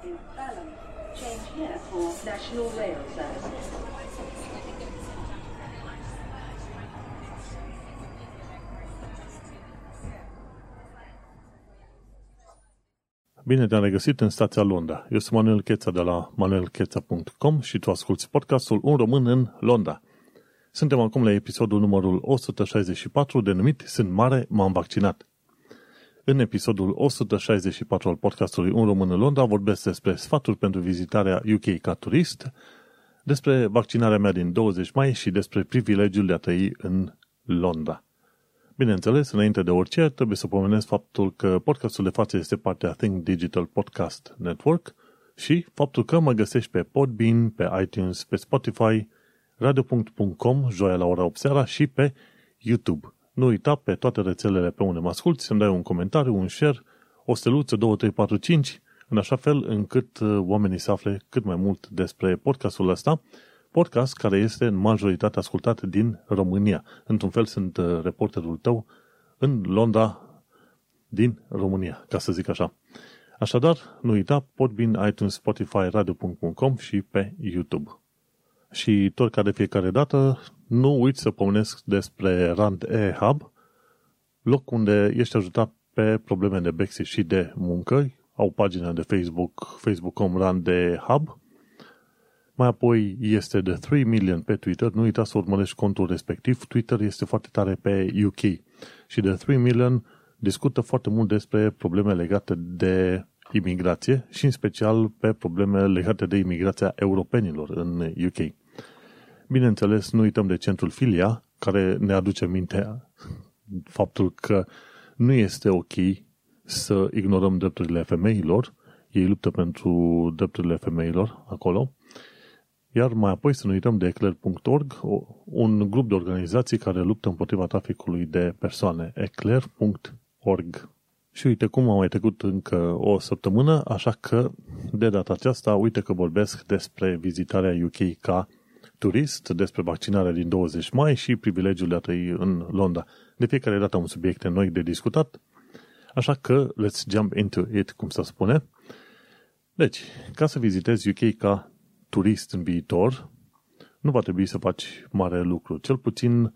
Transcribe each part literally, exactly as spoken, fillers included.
Change here for National Rail Services. Bine te-am regăsit în stația Londra. Eu sunt Manuel Cheța de la manuel cheța punct com și tu asculti podcastul Un Român în Londra. Suntem acum la episodul numărul o sută șaizeci și patru, denumit Sunt mare, m-am vaccinat. În episodul o sută șaizeci și patru al podcastului Un Român în Londra vorbesc despre sfaturi pentru vizitarea U K ca turist, despre vaccinarea mea din douăzeci mai și despre privilegiul de a trăi în Londra. Bineînțeles, înainte de orice, trebuie să pomenesc faptul că podcastul de față este partea Think Digital Podcast Network și faptul că mă găsești pe Podbean, pe iTunes, pe Spotify, radio punct com, joia la ora opt seara și pe YouTube. Nu uita, pe toate rețelele pe unde mă asculti, să-mi dai un comentariu, un share, o steluță, doi, trei, patru, cinci, în așa fel încât oamenii să afle cât mai mult despre podcastul ăsta, podcast care este în majoritate ascultat din România. Într-un fel sunt reporterul tău în Londra din România, ca să zic așa. Așadar, nu uita, Podbean, iTunes, Spotify, radio punct com și pe YouTube. Și tot ca de fiecare dată, nu uit să pomenesc despre RAND e-HUB, loc unde ești ajutat pe probleme de Brexit și de muncă. Au pagina de Facebook, facebook punct com RAND e-HUB. Mai apoi este The Three Million pe Twitter. Nu uita să urmărești contul respectiv. Twitter este foarte tare pe U K. Și The Three Million discută foarte mult despre probleme legate de imigrație și în special pe probleme legate de imigrația europenilor în U K. Bineînțeles, nu uităm de Centrul Filia, care ne aduce minte faptul că nu este ok să ignorăm drepturile femeilor. Ei luptă pentru drepturile femeilor acolo. Iar mai apoi să nu uităm de Eclair punct org, un grup de organizații care luptă împotriva traficului de persoane. Eclair punct org. Și uite cum a mai trecut încă o săptămână, așa că de data aceasta uite că vorbesc despre vizitarea U K ca turist, despre vaccinarea din douăzeci mai și privilegiul de a trăi în Londra. De fiecare dată am subiecte noi de discutat, așa că let's jump into it, cum se spune. Deci, ca să vizitezi U K ca turist în viitor, nu va trebui să faci mare lucru, cel puțin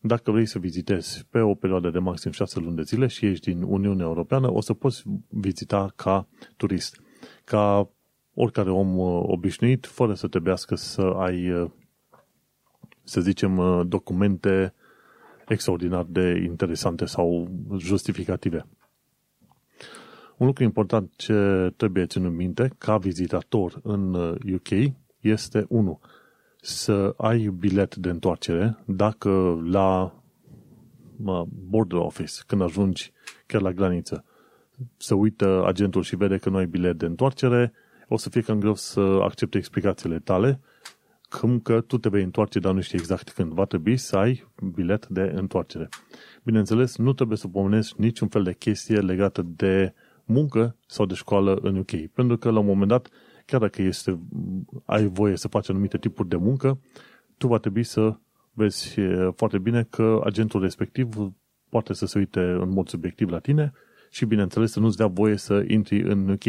dacă vrei să vizitezi pe o perioadă de maxim șase luni de zile și ești din Uniunea Europeană, o să poți vizita ca turist, ca oricare om obișnuit, fără să trebuiască să ai, să zicem, documente extraordinar de interesante sau justificative. Un lucru important ce trebuie ținut minte ca vizitator în U K este unu. Să ai bilet de întoarcere dacă la border office, când ajungi chiar la graniță, se uită agentul și vede că nu ai bilet de întoarcere, o să fie cam greu să accepte explicațiile tale, cum că tu te vei întoarce, dar nu știi exact când. Va trebui să ai bilet de întoarcere. Bineînțeles, nu trebuie să pomenești niciun fel de chestie legată de muncă sau de școală în U K, pentru că la un moment dat, chiar dacă este, ai voie să faci anumite tipuri de muncă, tu va trebui să vezi foarte bine că agentul respectiv poate să se uite în mod subiectiv la tine și, bineînțeles, să nu-ți dea voie să intri în U K.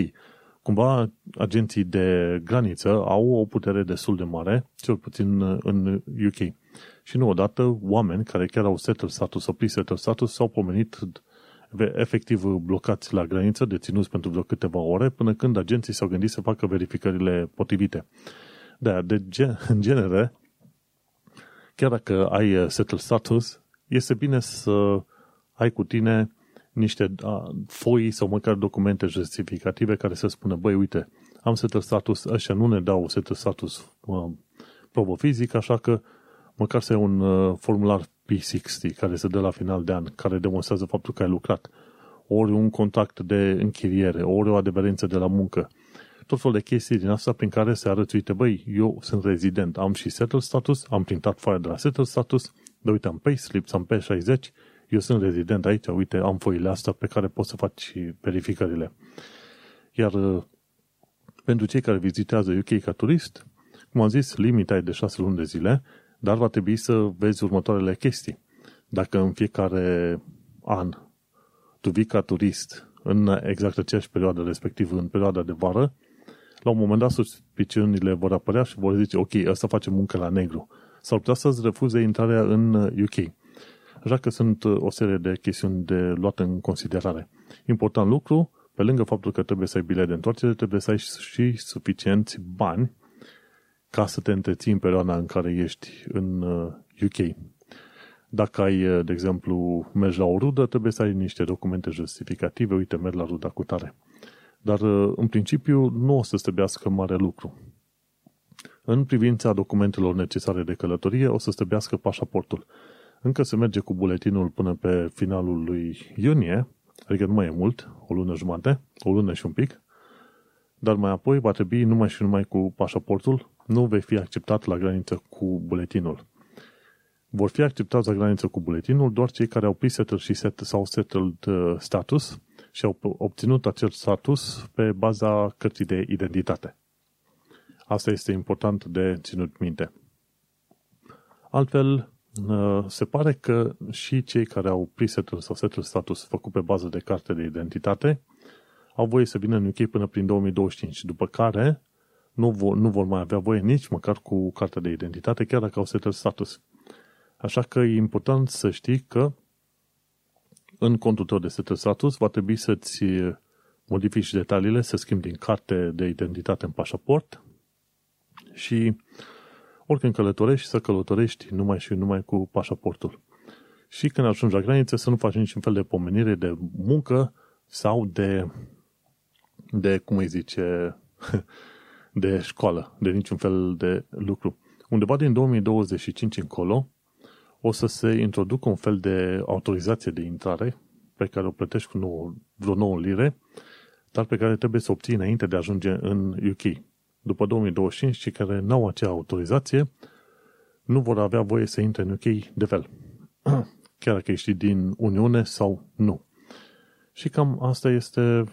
Cumva, agenții de graniță au o putere destul de mare, cel puțin în U K. Și nu odată, oameni care chiar au settled status sau pre-settled status s-au pomenit efectiv blocați la graniță, deținuți pentru vreo câteva ore, până când agenții s-au gândit să facă verificările potrivite. De-aia, de gen, în genere, chiar dacă ai settled status, este bine să ai cu tine niște foi sau măcar documente justificative care să spună, băi, uite, am settled status, ăștia nu ne dau settled status uh, probă fizică, așa că măcar să ai un uh, formular P șaizeci care se dă la final de an, care demonstrează faptul că ai lucrat, ori un contract de închiriere, ori o adeverență de la muncă. Tot felul de chestii din asta prin care se arăți, uite, băi, eu sunt rezident, am și settled status, am printat foaia de la settled status, dar uite, am payslips, am P șaizeci, eu sunt rezident aici, uite, am foile astea pe care poți să faci verificările. Iar pentru cei care vizitează U K ca turist, cum am zis, limita e de șase luni de zile, dar va trebui să vezi următoarele chestii. Dacă în fiecare an tu vii ca turist în exact aceeași perioadă, respectiv în perioada de vară, la un moment dat suspiciunile vor apărea și vor zice, ok, ăsta face muncă la negru. S-ar putea să-ți refuze intrarea în U K. Așa că sunt o serie de chestiuni de luat în considerare. Important lucru, pe lângă faptul că trebuie să ai bilet de întoarcere, trebuie să ai și suficienți bani ca să te întreții în perioada în care ești în U K. Dacă ai, de exemplu, mergi la o rudă, trebuie să ai niște documente justificative, uite, merg la ruda cu tare. Dar, în principiu, nu o să îți trebuiască mare lucru. În privința documentelor necesare de călătorie, o să-ți trebuiască pașaportul. Încă se merge cu buletinul până pe finalul lui iunie, adică nu mai e mult, o lună jumate, o lună și un pic, dar mai apoi va trebui numai și numai cu pașaportul, nu vei fi acceptat la graniță cu buletinul. Vor fi acceptați la graniță cu buletinul doar cei care au pre-settled și set, sau settled status și au obținut acel status pe baza cărții de identitate. Asta este important de ținut minte. Altfel, se pare că și cei care au pre-settled sau settled status făcut pe bază de carte de identitate au voie să vină în U K până prin două mii douăzeci și cinci, după care nu vor, nu vor mai avea voie nici măcar cu cartea de identitate, chiar dacă au settled status. Așa că e important să știi că în contul tău de settled status va trebui să-ți modifici detaliile, să schimbi din carte de identitate în pașaport și oricând călătorești, să călătorești numai și numai cu pașaportul. Și când ajungi la graniță să nu faci niciun fel de pomenire de muncă sau de, de cum îi zice, de școală, de niciun fel de lucru. Undeva din două mii douăzeci și cinci încolo, o să se introducă un fel de autorizație de intrare pe care o plătești cu nouă, vreo nouă lire, dar pe care trebuie să o obții înainte de a ajunge în U K. După două mii douăzeci și cinci, cei care n-au acea autorizație nu vor avea voie să intre în U K de fel, chiar dacă ești din Uniune sau nu. Și cam asta este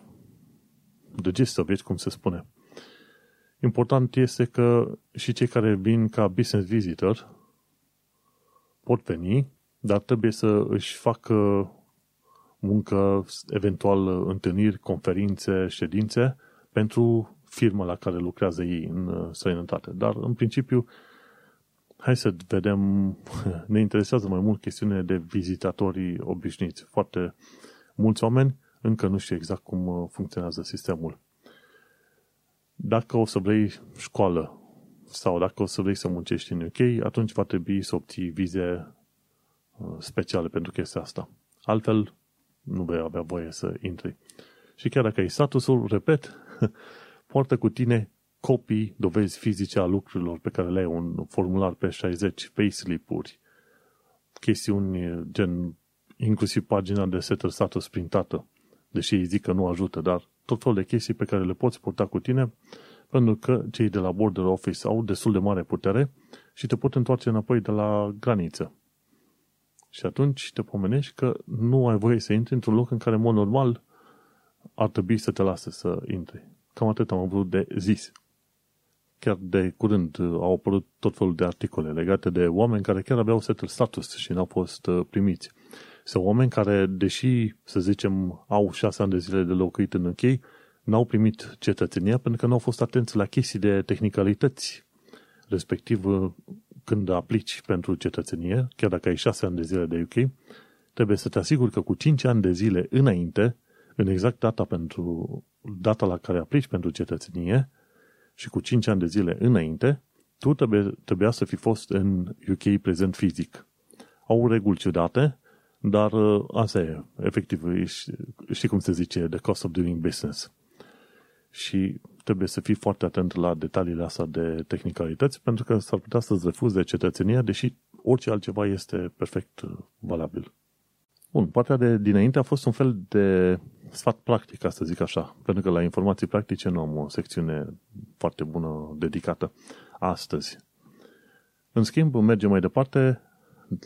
the gist of it, cum se spune. Important este că și cei care vin ca business visitor pot veni, dar trebuie să își facă muncă, eventual întâlniri, conferințe, ședințe pentru firma la care lucrează ei în străinătate. Dar, în principiu, hai să vedem, ne interesează mai mult chestiunea de vizitatorii obișnuiți. Foarte mulți oameni încă nu știu exact cum funcționează sistemul. Dacă o să vrei școală, sau dacă o să vrei să muncești în U K, atunci va trebui să obții vize speciale pentru chestia asta. Altfel, nu vei avea voie să intri. Și chiar dacă ai statusul, repet, poartă cu tine copii, dovezi fizice a lucrurilor pe care le ai, un formular P șaizeci, payslip-uri, chestiuni gen inclusiv pagina de settled status printată, deși ei zic că nu ajută, dar tot felul de chestii pe care le poți purta cu tine, pentru că cei de la Border Office au destul de mare putere și te pot întoarce înapoi de la graniță. Și atunci te pomenești că nu ai voie să intri într-un loc în care, în mod normal, ar trebui să te lase să intri. Cam atât am avut de zis. Chiar de curând au apărut tot felul de articole legate de oameni care chiar aveau settled status și n-au fost primiți. Sau oameni care, deși, să zicem, au șase ani de zile de locuit în U K, n-au primit cetățenia pentru că n-au fost atenți la chestii de tehnicalități. Respectiv, când aplici pentru cetățenie, chiar dacă ai șase ani de zile de U K, trebuie să te asiguri că cu cinci ani de zile înainte, în exact data, pentru, data la care aplici pentru cetățenie și cu cinci ani de zile înainte, tu trebuie, trebuia să fi fost în U K prezent fizic. Au reguli ciudate, dar asta e, efectiv, știi cum se zice, the cost of doing business. Și trebuie să fii foarte atent la detaliile astea de tehnicalități, pentru că s-ar putea să-ți refuze cetățenia, deși orice altceva este perfect valabil. Bun, partea de dinainte a fost un fel de sfat practic, ca să zic așa, pentru că la informații practice nu am o secțiune foarte bună dedicată astăzi. În schimb, mergem mai departe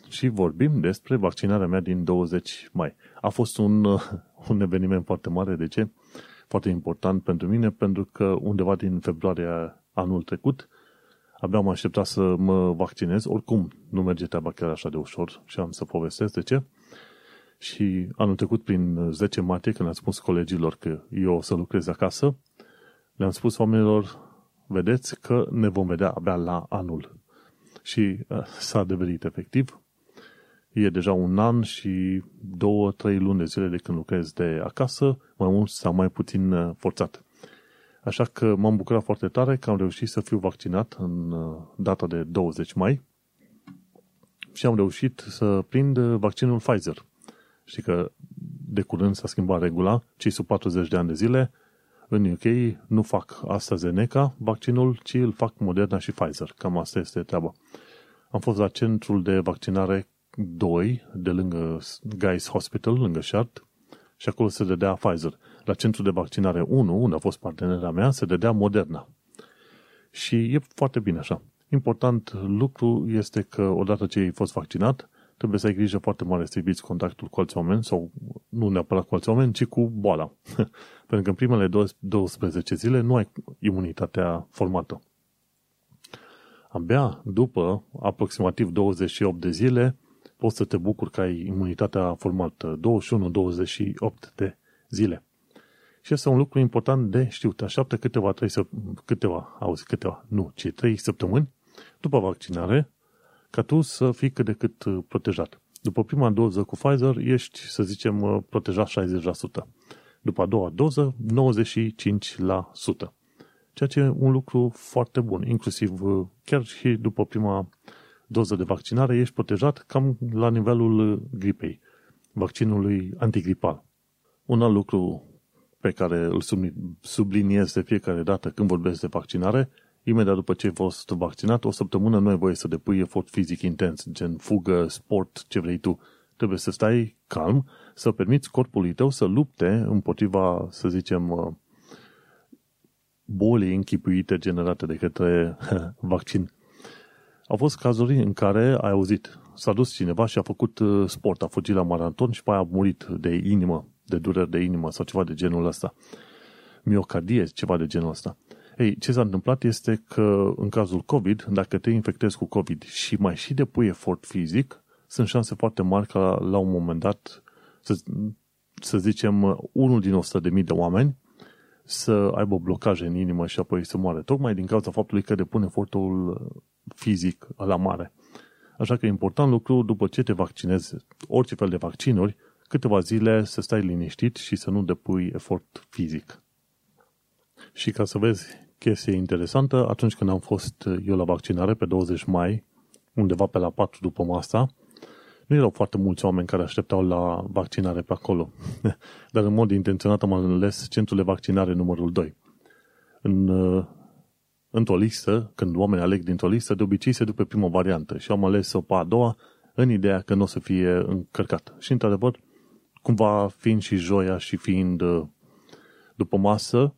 și vorbim despre vaccinarea mea din douăzeci mai. A fost un, un eveniment foarte mare, de ce? Foarte important pentru mine, pentru că undeva din februarie anul trecut abia am așteptat să mă vaccinez. Oricum, nu merge treaba chiar așa de ușor și am să povestesc de ce. Și anul trecut, prin zece martie, când le-am spus colegilor că eu o să lucrez acasă, le-am spus oamenilor, vedeți că ne vom vedea abia la anul. Și s-a adeverit efectiv. E deja un an și două, trei luni de zile de când lucrez de acasă, mai mult sau mai puțin forțat. Așa că m-am bucurat foarte tare că am reușit să fiu vaccinat în data de douăzeci mai și am reușit să prind vaccinul Pfizer. Știi că de curând s-a schimbat regula, cei sub patruzeci de ani de zile în U K nu fac AstraZeneca vaccinul, ci îl fac Moderna și Pfizer. Cam asta este treaba. Am fost la centrul de vaccinare doi de lângă Guy's Hospital, lângă Shard, și acolo se dădea Pfizer. La centrul de vaccinare unu, unde a fost partenera mea, se dădea Moderna. Și e foarte bine așa. Important lucru este că odată ce ai fost vaccinat, trebuie să ai grijă foarte mare să eviți contactul cu alți oameni, sau nu neapărat cu alți oameni, ci cu boala. Pentru că în primele douăsprezece zile nu ai imunitatea formată. Abia după aproximativ douăzeci și opt de zile poți să te bucuri că ai imunitatea formată. douăzeci și unu douăzeci și opt de zile. Și este un lucru important de știut. Așteaptă câteva, trei, câteva, auzi, câteva, nu, ci trei săptămâni după vaccinare, ca tu să fii cât de cât protejat. După prima doză cu Pfizer, ești, să zicem, protejat șaizeci la sută. După a doua doză, nouăzeci și cinci la sută. Ceea ce e un lucru foarte bun. Inclusiv, chiar și după prima doză de vaccinare, ești protejat cam la nivelul gripei, vaccinului antigripal. Un alt lucru pe care îl subliniez de fiecare dată când vorbesc de vaccinare, imediat după ce ai fost vaccinat, o săptămână nu ai voie să depui efort fizic intens, gen fugă, sport, ce vrei tu. Trebuie să stai calm, să permiți corpului tău să lupte împotriva, să zicem, bolii închipuite generate de către vaccin. Au fost cazuri în care ai auzit, s-a dus cineva și a făcut sport, a fugit la maraton și pe aia a murit de inimă, de dureri de inimă sau ceva de genul ăsta. Miocardie, ceva de genul ăsta. Ei, ce s-a întâmplat este că în cazul COVID, dacă te infectezi cu COVID și mai și depui efort fizic, sunt șanse foarte mari ca la, la un moment dat, să, să zicem, unul din o sută de mii de oameni să aibă blocaje în inimă și apoi să moare, tocmai din cauza faptului că depune efortul fizic la mare. Așa că e important lucru, după ce te vaccinezi, orice fel de vaccinuri, câteva zile să stai liniștit și să nu depui efort fizic. Și ca să vezi chestie interesantă, atunci când am fost eu la vaccinare, pe douăzeci mai, undeva pe la patru după masa, nu erau foarte mulți oameni care așteptau la vaccinare pe acolo. Dar în mod intenționat am ales centrul de vaccinare numărul doi. În, într-o listă, când oamenii aleg dintr-o listă, de obicei se duc pe prima variantă și am ales-o pe a doua, în ideea că nu o să fie încărcat. Și într-adevăr, cumva fiind și joia și fiind după masă,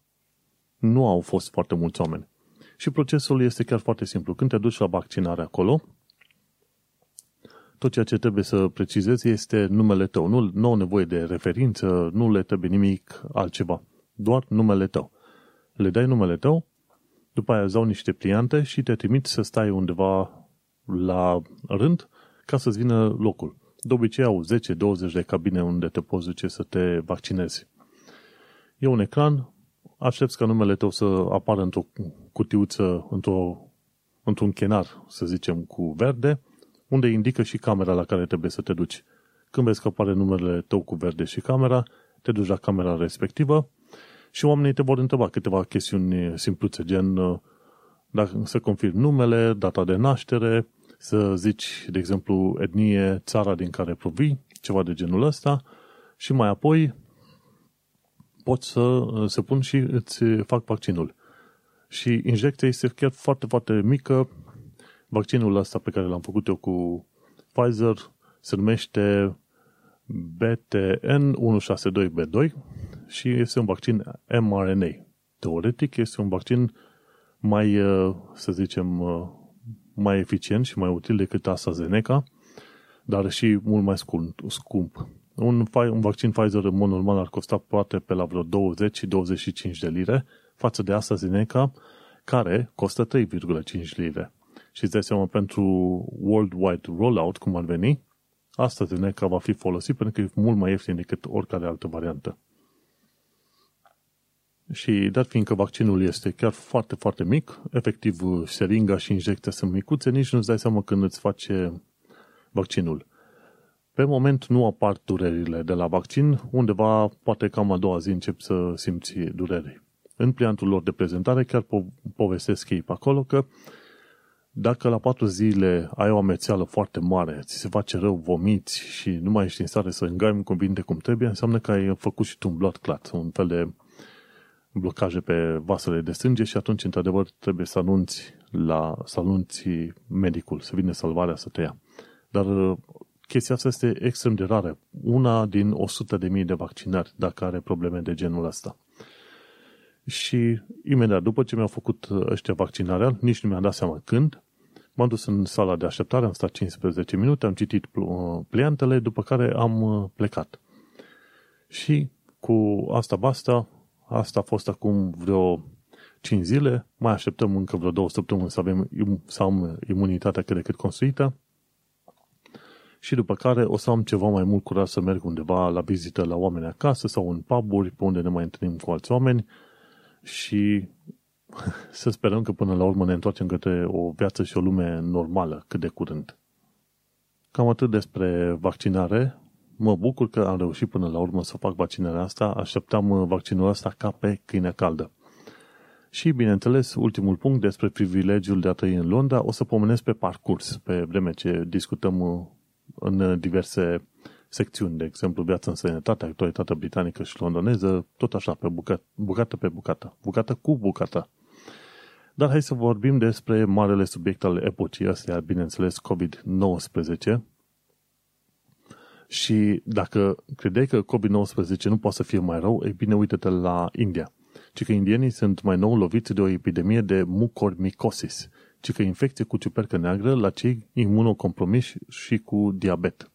nu au fost foarte mulți oameni. Și procesul este chiar foarte simplu. Când te duci la vaccinare acolo, tot ceea ce trebuie să precizezi este numele tău. Nu, nu au nevoie de referință, nu le trebuie nimic altceva. Doar numele tău. Le dai numele tău, după aia îți dau niște pliante și te trimit să stai undeva la rând ca să-ți vină locul. De obicei au zece douăzeci de cabine unde te poți duce să te vaccinezi. E un ecran, aștepți ca numele tău să apară într-o cutiuță, într-o, într-un chenar, să zicem, cu verde, unde indică și camera la care trebuie să te duci. Când vezi că apare numele tău cu verde și camera, te duci la camera respectivă și oamenii te vor întreba câteva chestiuni simpluțe, gen dacă să confirmi numele, data de naștere, să zici, de exemplu, etnie, țara din care provii, ceva de genul ăsta, și mai apoi poți să se pun și îți fac vaccinul. Și injecția este chiar foarte, foarte mică. Vaccinul ăsta pe care l-am făcut eu cu Pfizer se numește B N T unu șase doi B doi și este un vaccin mRNA. Teoretic este un vaccin mai, să zicem, mai eficient și mai util decât AstraZeneca, dar și mult mai scump. scump. Un, un vaccin Pfizer în mod normal ar costa poate pe la vreo douăzeci douăzeci și cinci de lire față de AstraZeneca, care costă trei virgulă cinci lire. Și îți dai seama, pentru worldwide rollout, cum ar veni, AstraZeneca va fi folosit pentru că e mult mai ieftin decât oricare altă variantă. Și dat fiindcă vaccinul este chiar foarte, foarte mic, efectiv seringa și injecția sunt micuțe, nici nu-ți dai seama când îți face vaccinul. Pe moment nu apar durerile de la vaccin, undeva poate cam a doua zi încep să simți dureri. În pliantul lor de prezentare chiar po- povestesc ei pe acolo că dacă la patru zile ai o amețeală foarte mare, ți se face rău, vomiți și nu mai ești în stare să îngaimi cuvinte cum trebuie, înseamnă că ai făcut și tu un blood clot, un fel de blocaje pe vasele de sânge și atunci, într-adevăr, trebuie să anunți, la, să anunți medicul, să vină salvarea să te ia. Dar chestia asta este extrem de rară. Una din o sută de mii de vaccinari, dacă are probleme de genul ăsta. Și imediat după ce mi-au făcut ăștia vaccinarea, nici nu mi-am dat seama când, m-am dus în sala de așteptare, am stat cincisprezece minute, am citit pliantele, după care am plecat. Și cu asta basta, asta a fost acum vreo cinci zile, mai așteptăm încă vreo două săptămâni să, avem, să am imunitatea cât de cât construită și după care o să am ceva mai mult curaj să merg undeva la vizită la oameni acasă sau în pub-uri pe unde ne mai întâlnim cu alți oameni și să sperăm că până la urmă ne întoarcem către o viață și o lume normală cât de curând. Cam atât despre vaccinare. Mă bucur că am reușit până la urmă să fac vaccinarea asta, așteptam vaccinul ăsta ca pe câine caldă. Și, bineînțeles, ultimul punct despre privilegiul de a trăi în Londra o să pomenesc pe parcurs, pe vreme ce discutăm în diverse secțiuni, de exemplu, viața în sănătate, actualitatea britanică și londoneză, tot așa, pe bucată, bucată pe bucată, bucată cu bucată. Dar hai să vorbim despre marele subiect al epocii astea, bineînțeles, covid nouăsprezece, Și dacă credeai că covid nouăsprezece nu poate să fie mai rău, e bine, uite-te la India. Ci că indienii sunt mai nou loviți de o epidemie de mucormicosis, ci că infecție cu ciupercă neagră la cei imunocompromiși și cu diabet.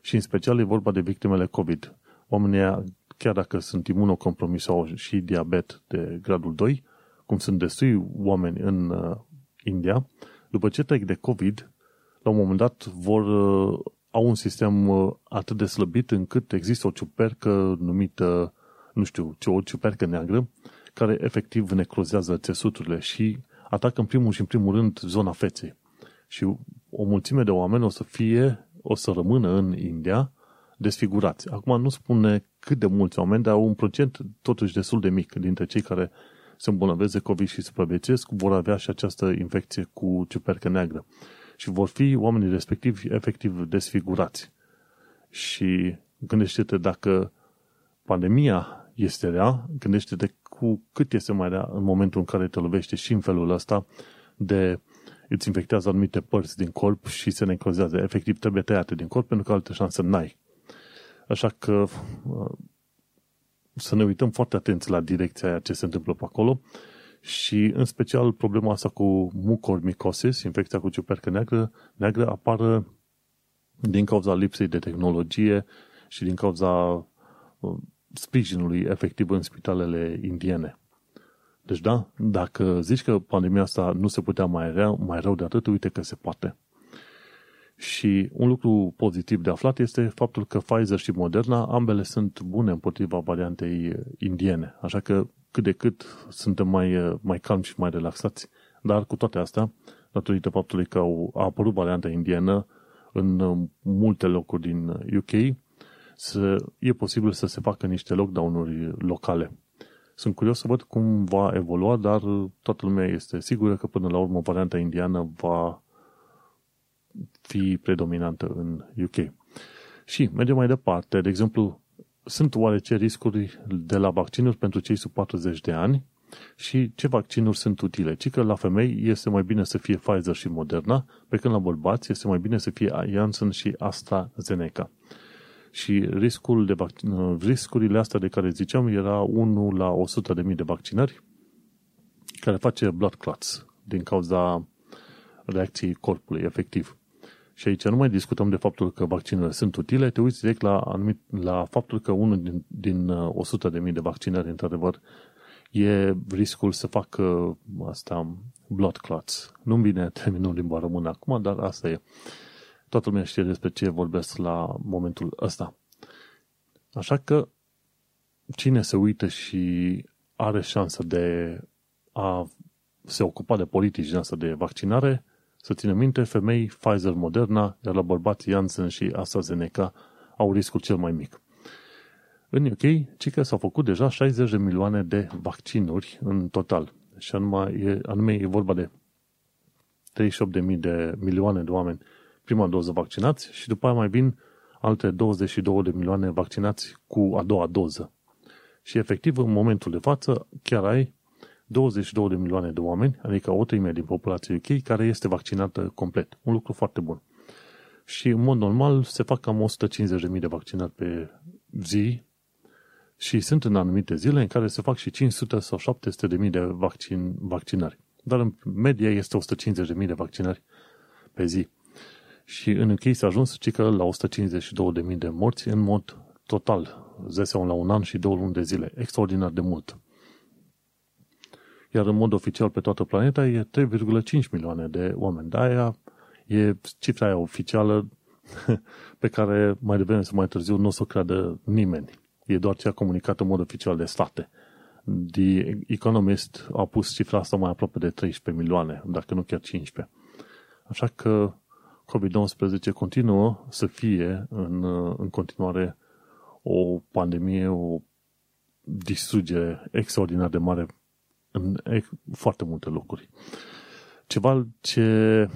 Și în special e vorba de victimele COVID. Oamenii, chiar dacă sunt imunocompromiși sau și diabet de gradul doi, cum sunt destui oameni în India, după ce trec de COVID, la un moment dat vor... au un sistem atât de slăbit încât există o ciupercă numită, nu știu, o ciupercă neagră, care efectiv necrozează țesuturile și atacă în primul și în primul rând zona feței. Și o mulțime de oameni o să fie, o să rămână în India desfigurați. Acum nu spune cât de mulți oameni, dar un procent totuși destul de mic dintre cei care se îmbolnăvesc de COVID și supraviețesc vor avea și această infecție cu ciupercă neagră. Și vor fi oamenii respectivi efectiv desfigurați. Și gândește-te dacă pandemia este rea, gândește-te cu cât este mai rea în momentul în care te lovește și în felul ăsta de îți infectează anumite părți din corp și se necrozează. Efectiv trebuie tăiate din corp pentru că altă șansă n-ai. Așa că să ne uităm foarte atenți la direcția aia ce se întâmplă pe acolo. Și, în special, problema asta cu mucormicosis, infecția cu ciupercă neagră, neagră apare din cauza lipsei de tehnologie și din cauza sprijinului efectiv în spitalele indiene. Deci, da, dacă zici că pandemia asta nu se putea mai rău, mai rău de atât, uite că se poate. Și un lucru pozitiv de aflat este faptul că Pfizer și Moderna, ambele sunt bune împotriva variantei indiene, așa că cât de cât suntem mai, mai calmi și mai relaxați. Dar cu toate astea, datorită faptului că au, a apărut varianta indiană în multe locuri din U K, să, e posibil să se facă niște lockdown-uri locale. Sunt curios să văd cum va evolua, dar toată lumea este sigură că până la urmă varianta indiană va fi predominantă în U K. Și mergem mai departe. De exemplu, sunt oarece riscuri de la vaccinuri pentru cei sub patruzeci de ani și ce vaccinuri sunt utile? Ci că la femei este mai bine să fie Pfizer și Moderna, pe când la bărbați este mai bine să fie Janssen și AstraZeneca. Și riscul de vac- riscurile astea de care ziceam era unu la o sută de mii de vaccinări care face blood clots din cauza reacției corpului, efectiv. Și aici nu mai discutăm de faptul că vaccinurile sunt utile, te uiți direct la, anumit, la faptul că unul din, din o sută de mii de vaccinări, într-adevăr, e riscul să facă asta, blood clots. Nu-mi vine terminul limba română acum, dar asta e. toată lumea știe despre ce vorbesc la momentul ăsta. Așa că cine se uită și are șansa de a se ocupa de politici din asta de vaccinare, să țină minte, femei Pfizer, Moderna, iar la bărbați Janssen și AstraZeneca au riscul cel mai mic. În U K, cică s-au făcut deja șaizeci de milioane de vaccinuri în total. Și anume e, anume e vorba de treizeci și opt de mii de milioane de oameni prima doză vaccinați și după aia mai vin alte douăzeci și două de milioane vaccinați cu a doua doză. Și efectiv, în momentul de față, chiar ai douăzeci și două de milioane de oameni, adică o treime din populația U K, care este vaccinată complet. Un lucru foarte bun. Și în mod normal se fac cam o sută cincizeci de mii de vaccinat pe zi și sunt în anumite zile în care se fac și cinci sute sau șapte sute de mii de vaccin, vaccinari. Dar în media este o sută cincizeci de mii de vaccinari pe zi. Și în U K s-a ajuns cică la o sută cincizeci și două de mii de morți în mod total, zece la un an și două luni de zile. Extraordinar de mult. Iar în mod oficial pe toată planeta e trei virgulă cinci milioane de oameni. De aia e cifra aia oficială pe care mai devreme sau mai târziu nu o să o creadă nimeni. E doar cea comunicată în mod oficial de state. The Economist a pus cifra asta mai aproape de treisprezece milioane, dacă nu chiar cincisprezece. Așa că covid nouăsprezece continuă să fie în, în continuare o pandemie, o distrugere extraordinar de mare în foarte multe locuri. Ceva ce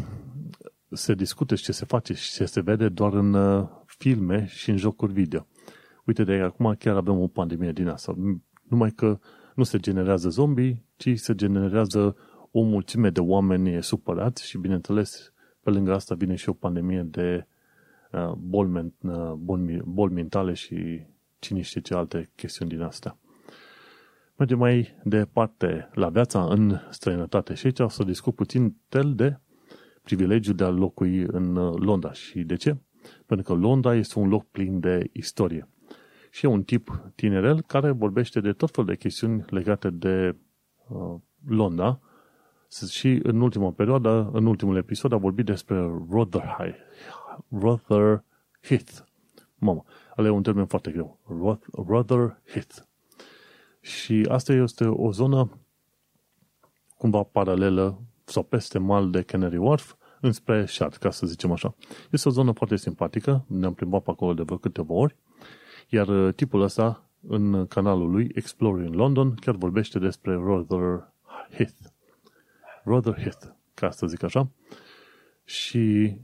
se discute și ce se face și ce se vede doar în filme și în jocuri video. Uite, de acum chiar avem o pandemie din asta. Numai că nu se generează zombii, ci se generează o mulțime de oameni supărați și, bineînțeles, pe lângă asta vine și o pandemie de boli, boli mentale și cine știe ce alte chestiuni din astea. Mergem mai departe la viața în străinătate și aici o să discut puțin tel de privilegiul de a locui în Londra. Și de ce? Pentru că Londra este un loc plin de istorie. Și e un tip tinerel care vorbește de tot fel de chestiuni legate de uh, Londra și în ultima perioadă, în ultimul episod, a vorbit despre Rotherhithe. Rotherhithe. Mamă, ăla e un termen foarte greu. Rotherhithe. Și asta este o zonă cumva paralelă sau peste mal de Canary Wharf înspre Shard, ca să zicem așa. Este o zonă foarte simpatică, ne-am plimbat pe acolo de vreo câteva ori, iar tipul ăsta, în canalul lui Exploring London, chiar vorbește despre Rotherhithe. Rotherhithe, ca să zic așa. Și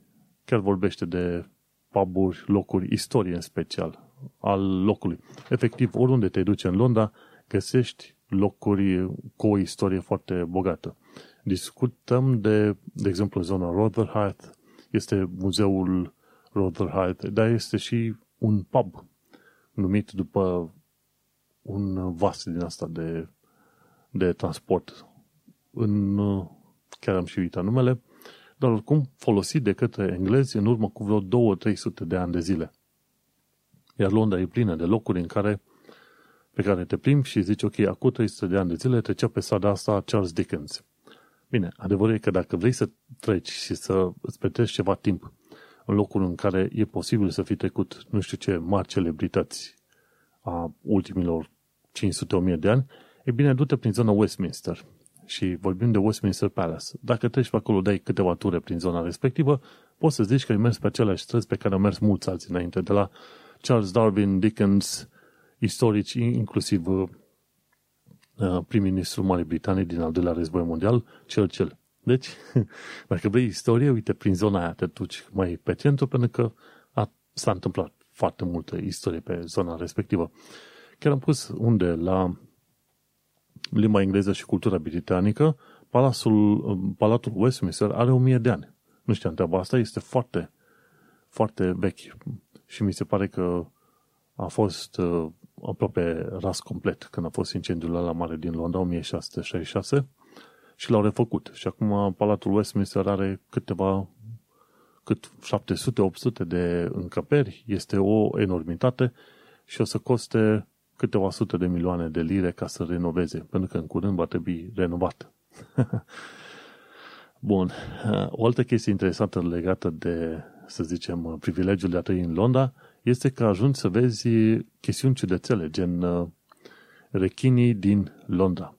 chiar vorbește de pub-uri, locuri, istorie în special, al locului. Efectiv, oriunde te duci în Londra, găsești locuri cu o istorie foarte bogată. Discutăm de, de exemplu, zona Rotherhithe, este muzeul Rotherhithe, dar este și un pub numit după un vas din asta de, de transport. În, chiar am și uitat numele, dar oricum folosit de către englezi în urmă cu vreo două-trei sute de ani de zile. Iar Londra e plină de locuri în care, pe care te plimbi și zici, ok, acum trei sute de ani de zile trecea pe strada asta Charles Dickens. Bine, adevărul e că dacă vrei să treci și să îți petreci ceva timp în locul în care e posibil să fi trecut nu știu ce mari celebrități a ultimilor cinci sute la o mie de ani, e bine, du-te prin zona Westminster. Și vorbim de Westminster Palace. Dacă treci pe acolo, dai câteva ture prin zona respectivă, poți să zici că ai mers pe aceleași străzi pe care au mers mulți alții înainte, de la Charles Darwin, Dickens, istorici, inclusiv uh, prim-ministrul Marii Britanii din al doilea război mondial, Churchill. Deci, dacă vrei istorie, uite, prin zona aia te duci mai pe centru, pentru că a, s-a întâmplat foarte multă istorie pe zona respectivă. Chiar am pus unde la limba engleză și cultura britanică, palatul, palatul Westminster are o mie de ani. Nu știam treaba asta, este foarte, foarte vechi. Și mi se pare că a fost uh, aproape ras complet când a fost incendiul la mare din Londra, o mie șase sute șaizeci și șase, și l-au refăcut. Și acum Palatul Westminster are câteva, cât șapte sute la opt sute de încăperi, este o enormitate și o să coste câteva sute de milioane de lire ca să renoveze, pentru că în curând va trebui renovat. Bun, o altă chestie interesantă legată de să zicem, privilegiul de a trăi în Londra este că ajungi să vezi chestiuni ciudățele, gen rechinii din Londra.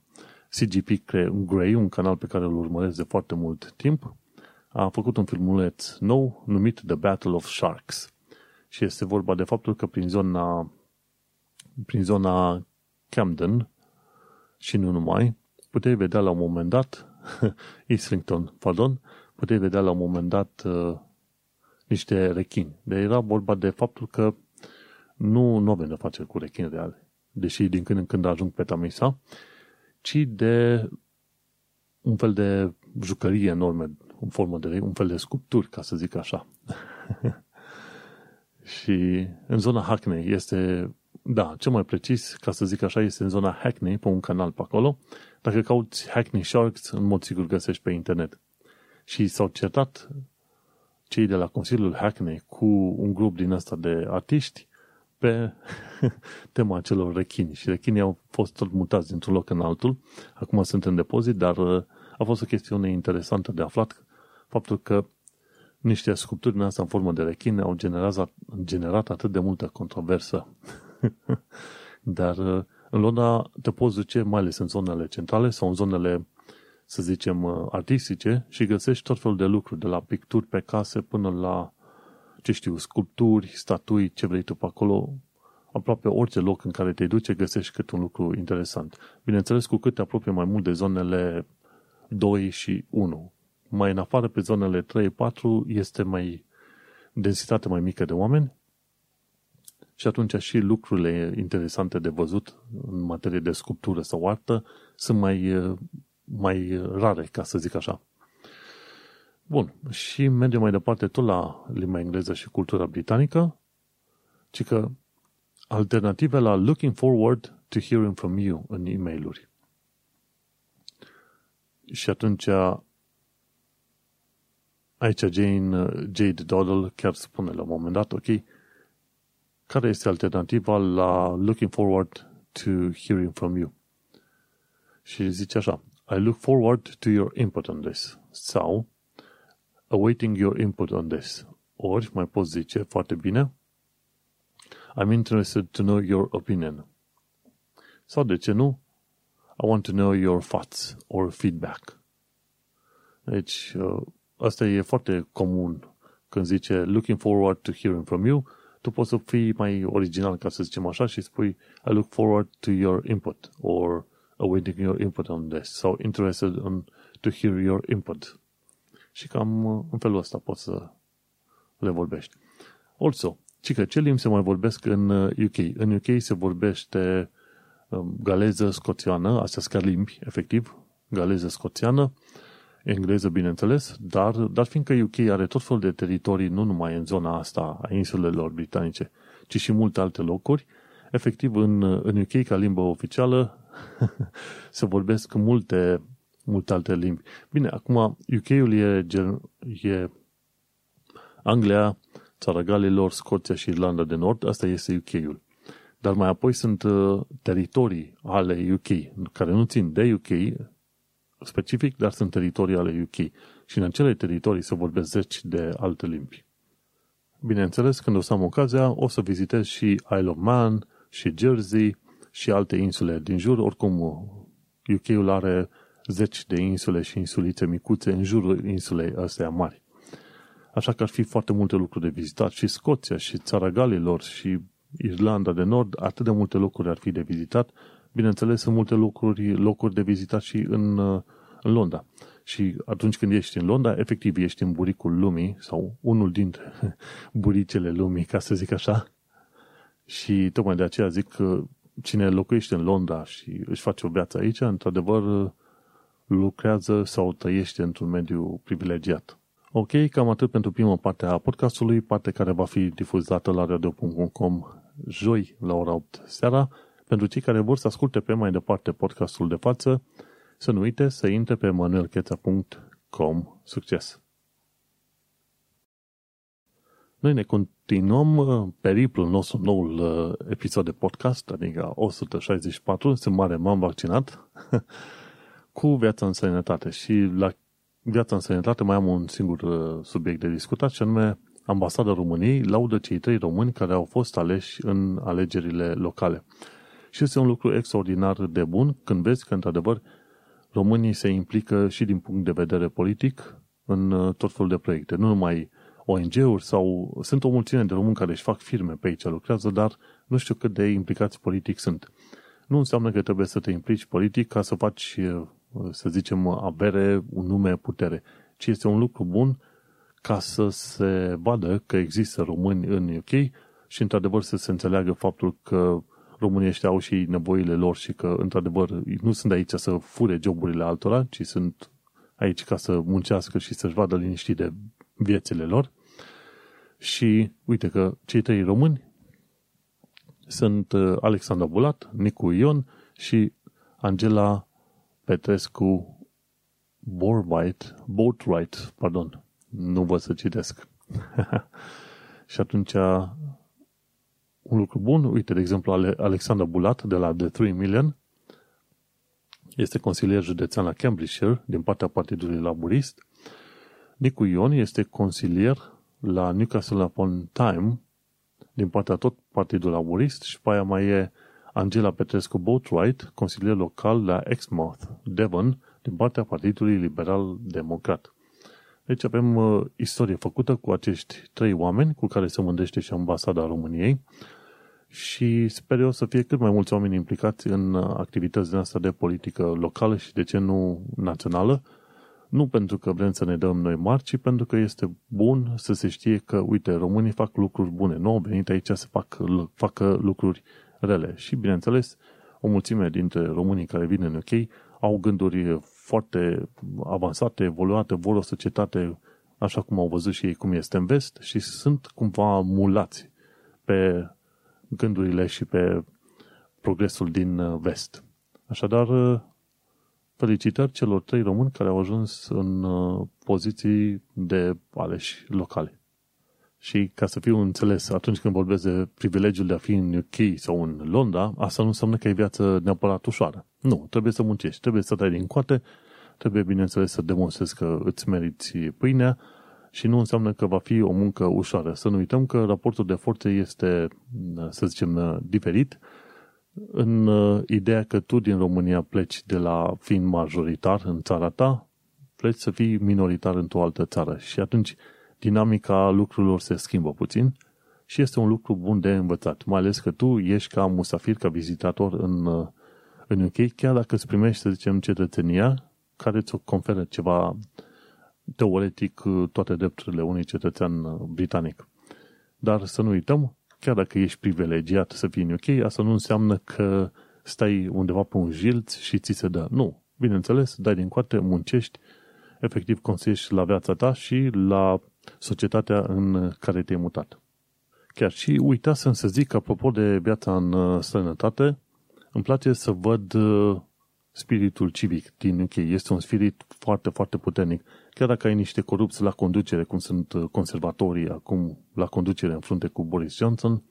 C G P Grey, un canal pe care îl urmăresc de foarte mult timp, a făcut un filmuleț nou numit The Battle of Sharks. Și este vorba de faptul că prin zona, prin zona Camden și nu numai, puteai vedea la un moment dat Islington, pardon, puteai vedea la un moment dat uh, niște rechini. Dar era vorba de faptul că nu, nu avem de face cu rechini reale, deși din când în când ajung pe Tamisa, ci de un fel de jucărie enorme, în formă de, un fel de sculpturi, ca să zic așa. Și în zona Hackney este, da, cel mai precis, ca să zic așa, este în zona Hackney, pe un canal pe acolo. Dacă cauți Hackney Sharks, în mod sigur găsești pe internet. Și s-au certat cei de la Consiliul Hackney cu un grup din ăsta de artiști pe tema acelor rechini. Și rechinii au fost tot mutați dintr-un loc în altul. Acum sunt în depozit, dar a fost o chestiune interesantă de aflat faptul că niște sculpturi din asta în formă de rechine au generat, generat atât de multă controversă. Dar în Londra te poți duce, mai ales în zonele centrale sau în zonele, să zicem, artistice și găsești tot felul de lucruri, de la picturi pe case până la, ce știu, sculpturi, statui, ce vrei tu pe acolo. Aproape orice loc în care te duce găsești cât un lucru interesant. Bineînțeles, cu cât te apropie mai mult de zonele doi și unu. Mai în afară, pe zonele trei patru, este mai densitate mai mică de oameni și atunci și lucrurile interesante de văzut în materie de sculptură sau artă sunt mai, mai rare, ca să zic așa. Bun, și mergem mai departe tot la limba engleză și cultura britanică, ci că alternative la looking forward to hearing from you în e-mail-uri. Și atunci aici Jane, Jade Doddle chiar spune la un moment dat, ok, care este alternativa la looking forward to hearing from you? Și zice așa, I look forward to your input on this, sau awaiting your input on this. Ori, mai poți zice foarte bine, I'm interested to know your opinion. Sau, de ce nu, I want to know your thoughts or feedback. Deci, asta e foarte comun când zice looking forward to hearing from you, tu poți să fii mai original, ca să zicem așa, și spui I look forward to your input or awaiting your input on this sau interested in to hear your input. Și cam în felul ăsta poți să le vorbești. Also, cică, ce limbi se mai vorbesc în U K? În U K se vorbește galeză, scoțiană, astea sunt ca limbi, efectiv, galeză, scoțiană, engleză, bineînțeles, dar, dar fiindcă U K are tot felul de teritorii, nu numai în zona asta a insulelor britanice, ci și multe alte locuri, efectiv în, în U K, ca limbă oficială, se vorbesc multe, multe alte limbi. Bine, acum U K-ul e, e Anglia, Țara Galilor, Scoția și Irlanda de Nord, asta este U K-ul. Dar mai apoi sunt teritorii ale U K, care nu țin de U K specific, dar sunt teritorii ale U K. Și în acele teritorii se vorbesc zeci de alte limbi. Bineînțeles, când o să am ocazia, o să vizitez și Isle of Man, și Jersey, și alte insule din jur. Oricum, U K-ul are zeci de insule și insulițe micuțe în jurul insulei astea mari. Așa că ar fi foarte multe lucruri de vizitat. Și Scoția, și Țara Galilor, și Irlanda de Nord, atât de multe locuri ar fi de vizitat. Bineînțeles, sunt multe locuri, locuri de vizitat și în, în Londra. Și atunci când ești în Londra, efectiv ești în buricul lumii, sau unul dintre buricele lumii, ca să zic așa. Și tocmai de aceea zic că cine locuiește în Londra și își face o viață aici, într-adevăr lucrează sau trăiește într-un mediu privilegiat. Ok, cam atât pentru prima parte a podcastului, parte care va fi difuzată la radio punct com joi la ora opt seara. Pentru cei care vor să asculte pe mai departe podcastul de față, să nu uite să intre pe manuel cheța punct com. Succes! Noi ne continuăm periplul nostru, noul episod de podcast, adică o sută șaizeci și patru, sunt mare, m-am vaccinat, cu viața în sănătate. Și la viața în sănătate mai am un singur subiect de discutat, și anume Ambasada României laudă cei trei români care au fost aleși în alegerile locale. Și este un lucru extraordinar de bun când vezi că, într-adevăr, românii se implică și din punct de vedere politic în tot felul de proiecte. Nu numai O N G-uri sau... Sunt o mulțime de români care își fac firme pe aici, lucrează, dar nu știu cât de implicați politic sunt. Nu înseamnă că trebuie să te implici politic ca să faci, să zicem, avere, un nume, putere, ci este un lucru bun ca să se vadă că există români în U K și, într-adevăr, să se înțeleagă faptul că românii ăștia au și nevoile lor și că, într-adevăr, nu sunt aici să fure joburile altora, ci sunt aici ca să muncească și să-și vadă liniștit de viețile lor. Și uite că cei trei români sunt Alexandra Bulat, Nicu Ion și Angela Petrescu Boatwright, Boatwright, pardon, nu văd să citesc. Și atunci un lucru bun, uite, de exemplu, Alexandra Bulat de la The Three Million este consilier județean la Cambridgeshire din partea Partidului Laborist. Nicu Ion este consilier la Newcastle upon Tyne din partea tot Partidul Laborist și pe aia mai e Angela Petrescu Boatwright, consilier local la Exmouth, Devon, din partea Partidului Liberal Democrat. Deci avem uh, istorie făcută cu acești trei oameni cu care se mândește și Ambasada României și sper eu să fie cât mai mulți oameni implicați în activitățile astea de politică locală și de ce nu națională, nu pentru că vrem să ne dăm noi mari, ci pentru că este bun să se știe că, uite, românii fac lucruri bune, nu au venit aici să fac, facă lucruri rele. Și, bineînțeles, o mulțime dintre românii care vin în U K au gânduri foarte avansate, evoluate, vor o societate așa cum au văzut și ei cum este în vest și sunt cumva mulați pe gândurile și pe progresul din vest. Așadar, felicitări celor trei români care au ajuns în poziții de aleși locale. Și ca să fiu înțeles, atunci când vorbesc de privilegiul de a fi în U K sau în Londra, asta nu înseamnă că e viață neapărat ușoară. Nu, trebuie să muncești, trebuie să dai din coate, trebuie, bineînțeles, să demonstrezi că îți meriți pâinea și nu înseamnă că va fi o muncă ușoară. Să nu uităm că raportul de forțe este, să zicem, diferit în ideea că tu din România pleci de la fiind majoritar în țara ta, pleci să fii minoritar într-o altă țară și atunci dinamica lucrurilor se schimbă puțin și este un lucru bun de învățat, mai ales că tu ești ca musafir, ca vizitator în, în U K, chiar dacă îți primești, să zicem, cetățenia care ți-o conferă ceva teoretic toate drepturile unui cetățean britanic. Dar să nu uităm, chiar dacă ești privilegiat să fii în U K, asta nu înseamnă că stai undeva pe un jilț și ți se dă. Nu, bineînțeles, dai din coate, muncești, efectiv consiești la viața ta și la societatea în care te-ai mutat. Chiar și uitasem să zic, apropo de viața în străinătate, îmi place să văd spiritul civic din U K. Este un spirit foarte, foarte puternic. Chiar dacă ai niște corupți la conducere, cum sunt conservatorii acum la conducere în frunte cu Boris Johnson,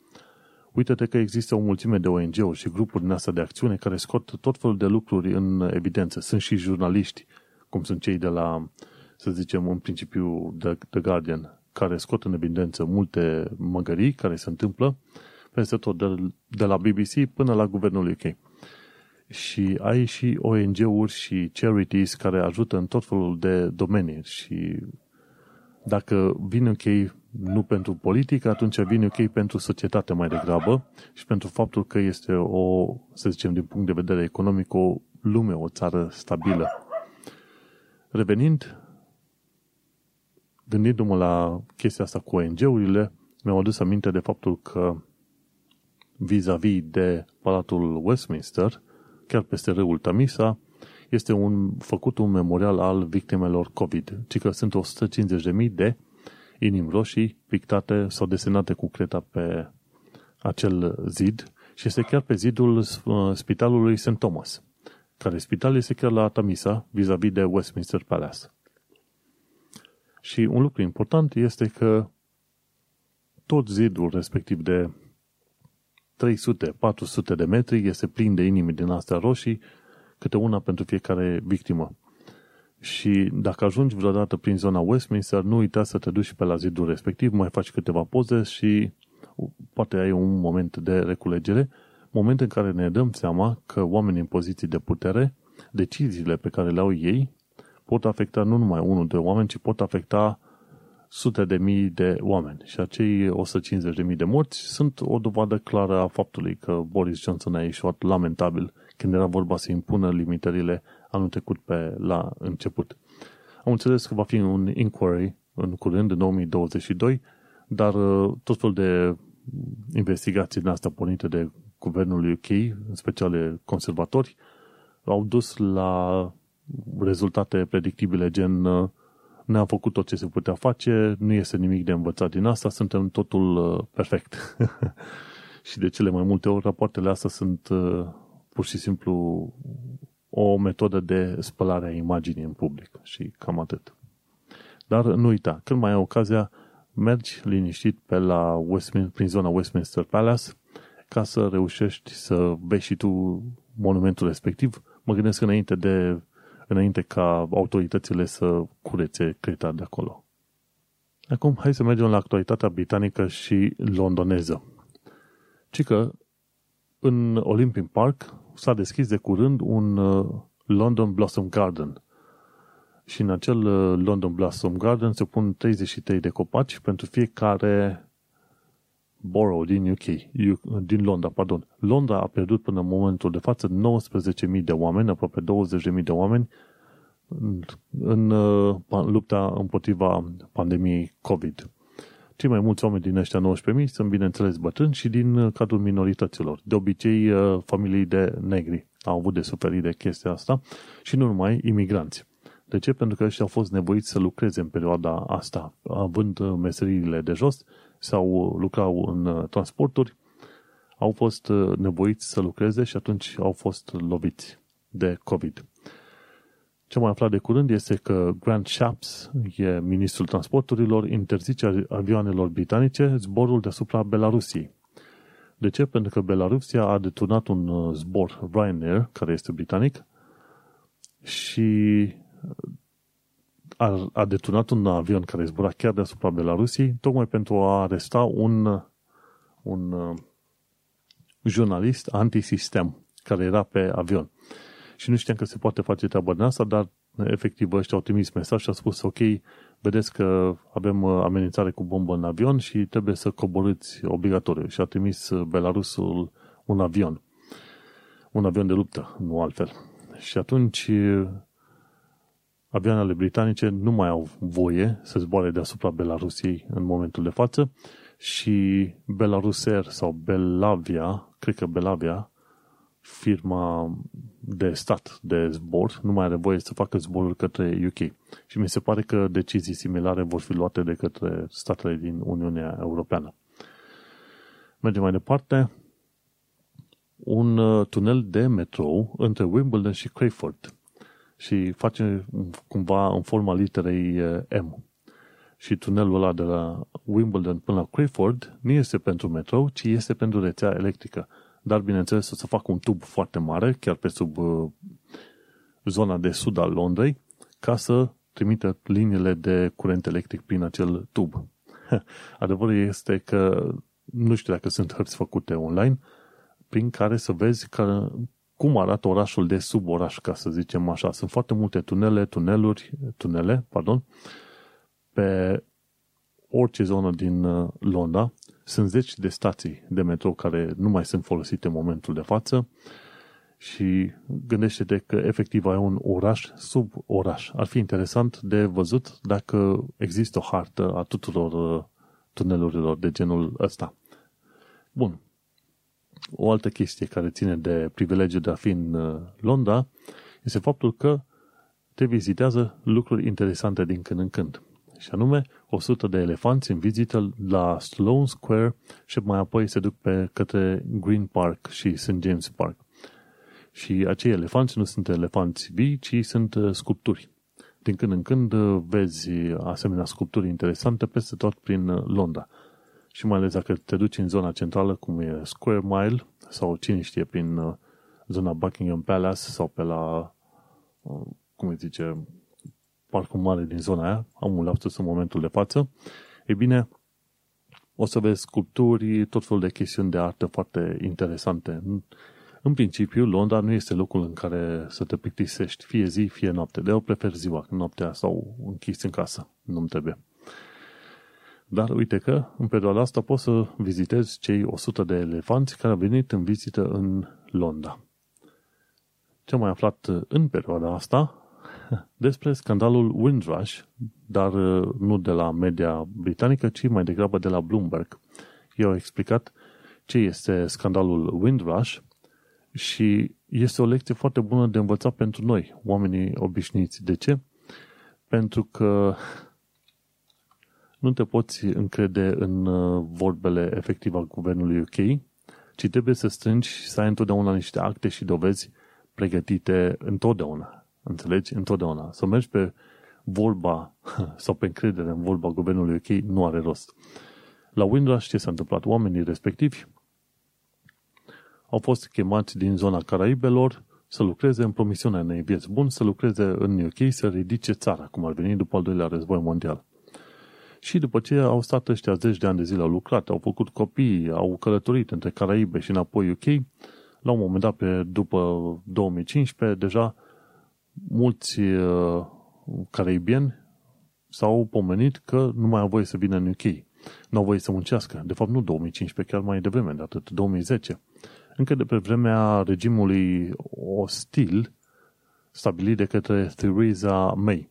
uite-te că există o mulțime de O N G-uri și grupuri din astea de acțiune care scot tot felul de lucruri în evidență. Sunt și jurnaliști, cum sunt cei de la, să zicem, în principiu The, The Guardian, care scot în evidență multe măgării care se întâmplă peste tot, de, de la B B C până la guvernul U K. Și ai și O N G-uri și charities care ajută în tot felul de domenii și dacă vin U K nu pentru politică, atunci vin U K pentru societate mai degrabă și pentru faptul că este o, să zicem, din punct de vedere economic, o lume, o țară stabilă. Revenind, gândindu-mă la chestia asta cu O N G-urile, mi-am adus aminte de faptul că vis-a-vis de Palatul Westminster, chiar peste râul Tamisa, este un, făcut un memorial al victimelor COVID, ci că sunt o sută cincizeci de mii de inimi roșii pictate sau desenate cu creta pe acel zid și este chiar pe zidul spitalului Saint Thomas, care spital este chiar la Tamisa, vis-a-vis de Westminster Palace. Și un lucru important este că tot zidul respectiv de trei sute la patru sute de metri este plin de inimi din astea roșii, câte una pentru fiecare victimă. Și dacă ajungi vreodată prin zona Westminster, nu uita să te duci și pe la zidul respectiv, mai faci câteva poze și poate ai un moment de reculegere, moment în care ne dăm seama că oamenii în poziții de putere, deciziile pe care le au ei, pot afecta nu numai unul de oameni, ci pot afecta sute de mii de oameni. Și acei o sută cincizeci de mii de morți sunt o dovadă clară a faptului că Boris Johnson a ieșuat lamentabil când era vorba să impună limitările anul trecut pe la început. Am înțeles că va fi un inquiry în curând, în două mii douăzeci și doi, dar tot felul de investigații din astea pornite de guvernul U K, în special conservatori, au dus la rezultate predictibile gen ne-am făcut tot ce se putea face, nu este nimic de învățat din asta, suntem totul perfect. Și de cele mai multe ori rapoartele astea sunt pur și simplu o metodă de spălare a imaginii în public și cam atât. Dar nu uita, când mai ai ocazia, mergi liniștit pe la Westminster, prin zona Westminster Palace, ca să reușești să vezi și tu monumentul respectiv. Mă gândesc înainte, de, înainte ca autoritățile să curețe creta de acolo. Acum, hai să mergem la actualitatea britanică și londoneză. Cică, în Olympic Park s-a deschis de curând un London Blossom Garden. Și în acel London Blossom Garden se pun treizeci și trei de copaci pentru fiecare borough din U K, din Londra, pardon. Londra a pierdut până în momentul de față nouăsprezece mii de oameni, aproape douăzeci de mii de oameni în lupta împotriva pandemiei COVID. Cei mai mulți oameni din ăștia nouăsprezece mii sunt, bineînțeles, bătrâni și din cadrul minorităților. De obicei, familii de negri au avut de suferit de chestia asta și nu numai imigranți. De ce? Pentru că ăștia au fost nevoiți să lucreze în perioada asta, având meseriile de jos sau lucrau în transporturi, au fost nevoiți să lucreze și atunci au fost loviți de COVID. Ce mai aflat de curând este că Grant Shapps, e ministrul transporturilor, interzice avioanelor britanice zborul deasupra Belarusiei. De ce? Pentru că Belarusia a deturnat un zbor Ryanair, care este britanic, și a, a deturnat un avion care zbura chiar deasupra Belarusiei, tocmai pentru a aresta un, un jurnalist antisistem care era pe avion. Și nu știam că se poate face treaba din asta, dar efectiv ăștia au trimis mesaj și au spus ok, vedeți că avem amenințare cu bombă în avion și trebuie să coborâți obligatoriu. Și a trimis Belarusul un avion. Un avion de luptă, nu altfel. Și atunci avioanele britanice nu mai au voie să zboare deasupra Belarusiei în momentul de față și Belarusair sau Belavia, cred că Belavia, firma de stat de zbor, nu mai are voie să facă zboruri către U K. Și mi se pare că decizii similare vor fi luate de către statele din Uniunea Europeană. Mergem mai departe. Un tunel de metrou între Wimbledon și Crayford. Și face cumva în forma literei M. Și tunelul ăla de la Wimbledon până la Crayford nu este pentru metrou, ci este pentru rețea electrică. Dar, bineînțeles, o să fac un tub foarte mare, chiar pe sub uh, zona de sud a Londrei, ca să trimită liniile de curent electric prin acel tub. Adevărul este că nu știu dacă sunt hărți făcute online, prin care să vezi că, cum arată orașul de sub oraș, ca să zicem așa. Sunt foarte multe tunele, tuneluri, tunele, pardon, pe orice zonă din Londra. Sunt zeci de stații de metrou care nu mai sunt folosite în momentul de față și gândește-te că efectiv ai un oraș sub oraș. Ar fi interesant de văzut dacă există o hartă a tuturor tunelurilor de genul ăsta. Bun. O altă chestie care ține de privilegiul de a fi în Londra este faptul că te vizitează lucruri interesante din când în când. Și anume, o sută de elefanți în vizită la Sloane Square și mai apoi se duc pe către Green Park și Saint James Park. Și acei elefanți nu sunt elefanți vii, ci sunt sculpturi. Din când în când vezi asemenea sculpturi interesante peste tot prin Londra. Și mai ales dacă te duci în zona centrală, cum e Square Mile, sau cine știe, prin zona Buckingham Palace, sau pe la, cum îi zice, parcul mare din zona aia, am un lapsus în momentul de față, e bine, o să vezi sculpturi, tot felul de chestiuni de artă foarte interesante. În principiu, Londra nu este locul în care să te plictisești fie zi, fie noapte. De-aia prefer ziua, noaptea sau închis în casă. Nu-mi trebuie. Dar uite că, în perioada asta, poți să vizitezi cei o sută de elefanți care au venit în vizită în Londra. Ce-am mai aflat în perioada asta? Despre scandalul Windrush, dar nu de la media britanică, ci mai degrabă de la Bloomberg. Eu am explicat ce este scandalul Windrush și este o lecție foarte bună de învățat pentru noi, oamenii obișnuiți. De ce? Pentru că nu te poți încrede în vorbele efective al guvernului U K, ci trebuie să strângi și să ai întotdeauna niște acte și dovezi pregătite întotdeauna. Înțelegi? Întotdeauna. Să mergi pe vorba sau pe încredere în vorba guvernului U K nu are rost. La Windrush ce s-a întâmplat? Oamenii respectivi au fost chemați din zona Caraibelor să lucreze în promisiunea unei vieți buni, să lucreze în U K, să ridice țara, cum ar veni după al doilea război mondial. Și după ce au stat ăștia zeci de ani de zile, au lucrat, au făcut copii, au călătorit între Caraibe și înapoi U K, la un moment dat, pe, după două mii cincisprezece, deja mulți uh, caraibieni s-au pomenit că nu mai au voie să vină în U K. Nu au voie să muncească. De fapt, nu două mii cincisprezece, chiar mai devreme de atât, două mii zece. Încă de pe vremea regimului ostil stabilit de către Theresa May.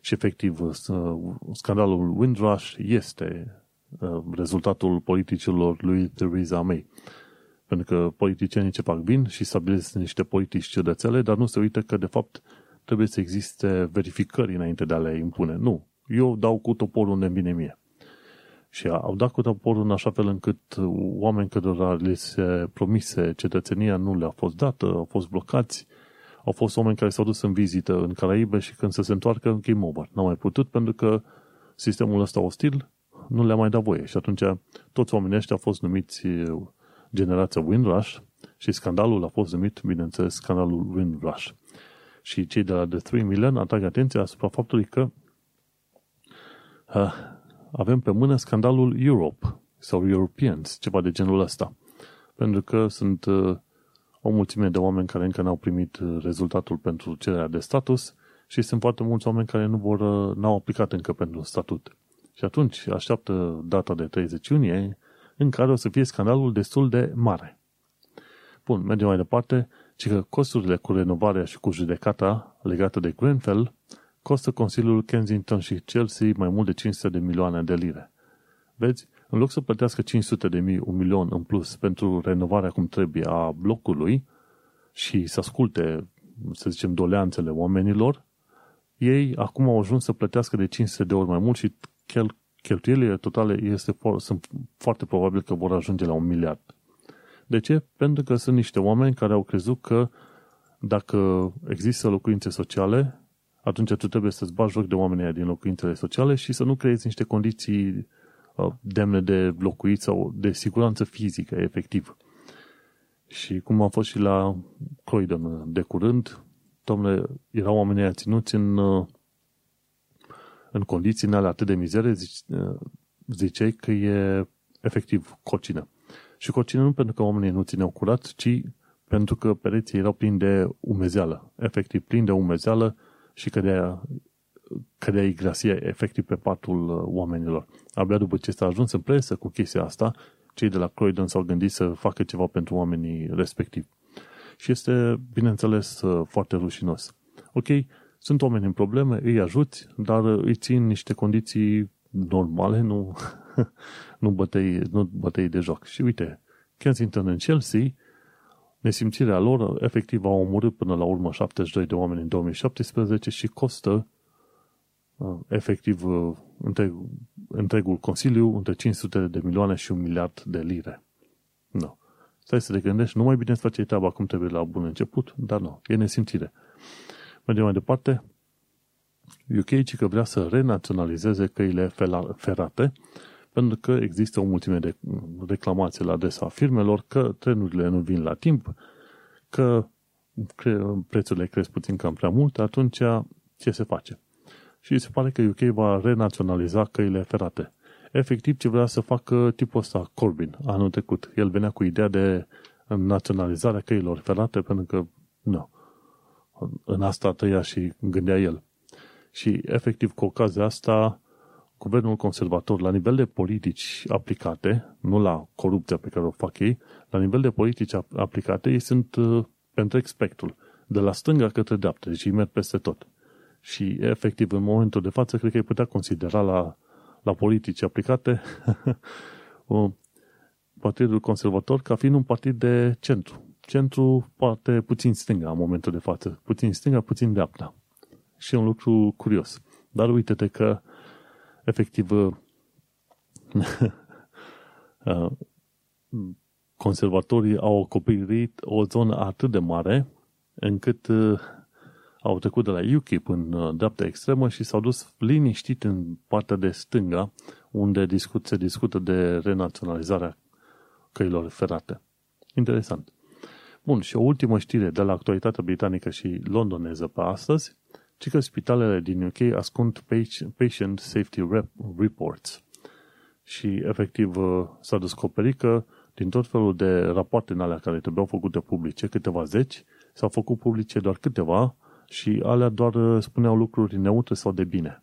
Și efectiv, scandalul Windrush este rezultatul politicilor lui Theresa May. Pentru că politicienii ce fac vin și stabilesc niște politici și rețele, dar nu se uită că, de fapt, trebuie să existe verificări înainte de a le impune. Nu. Eu dau cu toporul unde vine mie. Și au dat cu toporul în așa fel încât oameni cărora le se promise cetățenia nu le-a fost dată, au fost blocați, au fost oameni care s-au dus în vizită în Caraibe și când se, se întoarcă, game over. N-au mai putut pentru că sistemul ăsta ostil nu le-a mai dat voie. Și atunci toți oamenii ăștia au fost numiți generația Windrush și scandalul a fost numit, bineînțeles, scandalul Windrush. Și cei de la The Three Million atrag atenția asupra faptului că uh, avem pe mână scandalul Europe sau Europeans, ceva de genul ăsta. Pentru că sunt uh, o mulțime de oameni care încă n-au primit rezultatul pentru cererea de status și sunt foarte mulți oameni care nu vor, uh, n-au aplicat încă pentru statut. Și atunci așteaptă data de treizeci iunie în care o să fie scandalul destul de mare. Bun, mergem mai departe, ci că costurile cu renovarea și cu judecata legată de Grenfell costă Consiliul Kensington și Chelsea mai mult de cinci sute de milioane de lire. Vezi, în loc să plătească cinci sute de mii, un milion în plus pentru renovarea cum trebuie a blocului și să asculte, să zicem, doleanțele oamenilor, ei acum au ajuns să plătească de cinci sute de ori mai mult și chiar cheltuielile totale este, sunt foarte probabil că vor ajunge la un miliard. De ce? Pentru că sunt niște oameni care au crezut că dacă există locuințe sociale, atunci tu trebuie să-ți bagi joc de oamenii din locuințele sociale și să nu creezi niște condiții demne de locuit sau de siguranță fizică, efectiv. Și cum a fost și la Croydon de curând, domnule, erau oamenii ținuți în... în condițiile alea atât de mizere, ziceai că e efectiv cocină. Și cocină nu pentru că oamenii nu țineau curat, ci pentru că pereții erau plini de umezeală. Efectiv, plini de umezeală și cădea, cădea igrasia efectiv pe patul oamenilor. Abia după ce s-a ajuns în presă cu chestia asta, cei de la Croydon s-au gândit să facă ceva pentru oamenii respectivi. Și este, bineînțeles, foarte rușinos. Ok, sunt oameni în probleme, îi ajuți, dar îi țin niște condiții normale, nu, nu, bătăi, nu bătăi de joc. Și uite, Kensington and Chelsea, nesimțirea lor, efectiv au omorât până la urmă șaptezeci și doi de oameni în două mii șaptesprezece și costă, efectiv, întreg, întregul Consiliu între cinci sute de milioane și un miliard de lire. Nu. Stai să te gândești, nu mai bine îți face treaba cum trebuie la bun început, dar nu, e nesimțire. Mergem mai departe. U K ci că vrea să renaționalizeze căile ferate pentru că există o mulțime de reclamații la adresa firmelor că trenurile nu vin la timp, că prețurile cresc puțin cam prea mult, atunci ce se face? și se pare că U K va renaționaliza căile ferate. Efectiv, ce vrea să facă tipul ăsta, Corbyn, anul trecut. El venea cu ideea de naționalizarea căilor ferate, pentru că, nu, în asta tăia și gândea el. Și, efectiv, cu ocazia asta, guvernul conservator, la nivel de politici aplicate, nu la corupția pe care o fac ei, la nivel de politici aplicate, ei sunt pe întreg spectrul, de la stânga către dreapta, deci ei merg peste tot. Și, efectiv, în momentul de față, cred că îi putea considera la, la politici aplicate Partidul Conservator ca fiind un partid de centru. Centru poate puțin stânga în momentul de față. Puțin stânga, puțin dreapta. Și e un lucru curios. Dar uite-te că, efectiv, conservatorii au acoperit o zonă atât de mare încât au trecut de la U K I P în dreapta extremă și s-au dus liniștit în partea de stânga, unde discut, se discută de renaționalizarea căilor ferate. Interesant. Bun, și o ultimă știre de la actualitatea britanică și londoneză pe astăzi, ci că spitalele din U K ascund Patient Safety Reports. Și, efectiv, s-a descoperit că, din tot felul de rapoarte în alea care trebuiau făcute publice, câteva zeci, s-au făcut publice doar câteva, și alea doar spuneau lucruri neutre sau de bine.